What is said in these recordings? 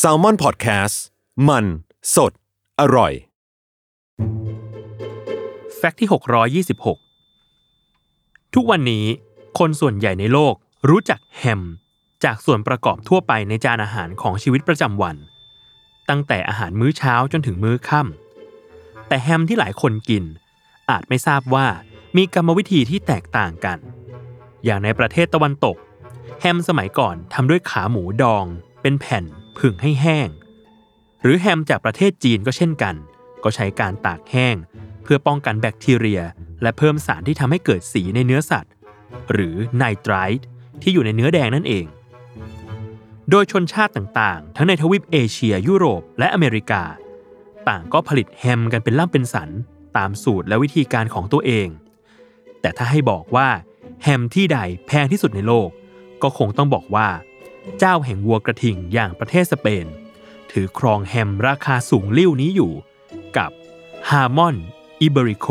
Salmon Podcast มันสดอร่อยแฟกต์ที่626ทุกวันนี้คนส่วนใหญ่ในโลกรู้จักแฮมจากส่วนประกอบทั่วไปในจานอาหารของชีวิตประจำวันตั้งแต่อาหารมื้อเช้าจนถึงมื้อค่ำแต่แฮมที่หลายคนกินอาจไม่ทราบว่ามีกรรมวิธีที่แตกต่างกันอย่างในประเทศตะวันตกแฮมสมัยก่อนทำด้วยขาหมูดองเป็นแผ่นผึ่งให้แห้งหรือแฮมจากประเทศจีนก็เช่นกันก็ใช้การตากแห้งเพื่อป้องกันแบคทีเรียและเพิ่มสารที่ทำให้เกิดสีในเนื้อสัตว์หรือไนไตรท์ที่อยู่ในเนื้อแดงนั่นเองโดยชนชาติต่างๆทั้งในทวีปเอเชียยุโรปและอเมริกาต่างก็ผลิตแฮมกันเป็นล่ำเป็นสันตามสูตรและวิธีการของตัวเองแต่ถ้าให้บอกว่าแฮมที่ใดแพงที่สุดในโลกก็คงต้องบอกว่าเจ้าแห่งวัวกระทิงอย่างประเทศสเปนถือครองแฮมราคาสูงลิ่วนี้อยู่กับฮาร์มอนอิเบริโก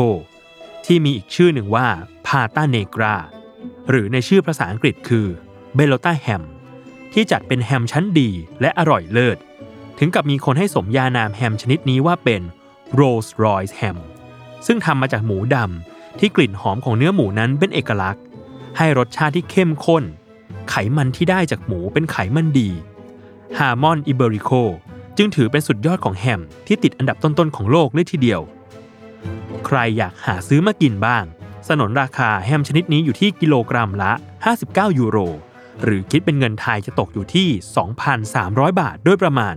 ที่มีอีกชื่อหนึ่งว่าพาต้าเนกราหรือในชื่อภาษาอังกฤษคือเบโลต้าแฮมที่จัดเป็นแฮมชั้นดีและอร่อยเลิศถึงกับมีคนให้สมญานามแฮมชนิดนี้ว่าเป็นโรลส์รอยซ์แฮมซึ่งทำมาจากหมูดำที่กลิ่นหอมของเนื้อหมูนั้นเป็นเอกลักษณ์ให้รสชาติที่เข้มข้นไขมันที่ได้จากหมูเป็นไขมันดีฮาร์มอนอิเบริโกจึงถือเป็นสุดยอดของแฮมที่ติดอันดับต้นๆของโลกเลยทีเดียวใครอยากหาซื้อมากินบ้างสนนราคาแฮมชนิดนี้อยู่ที่กิโลกรัมละ59 ยูโรหรือคิดเป็นเงินไทยจะตกอยู่ที่ 2,300 บาทโดยประมาณ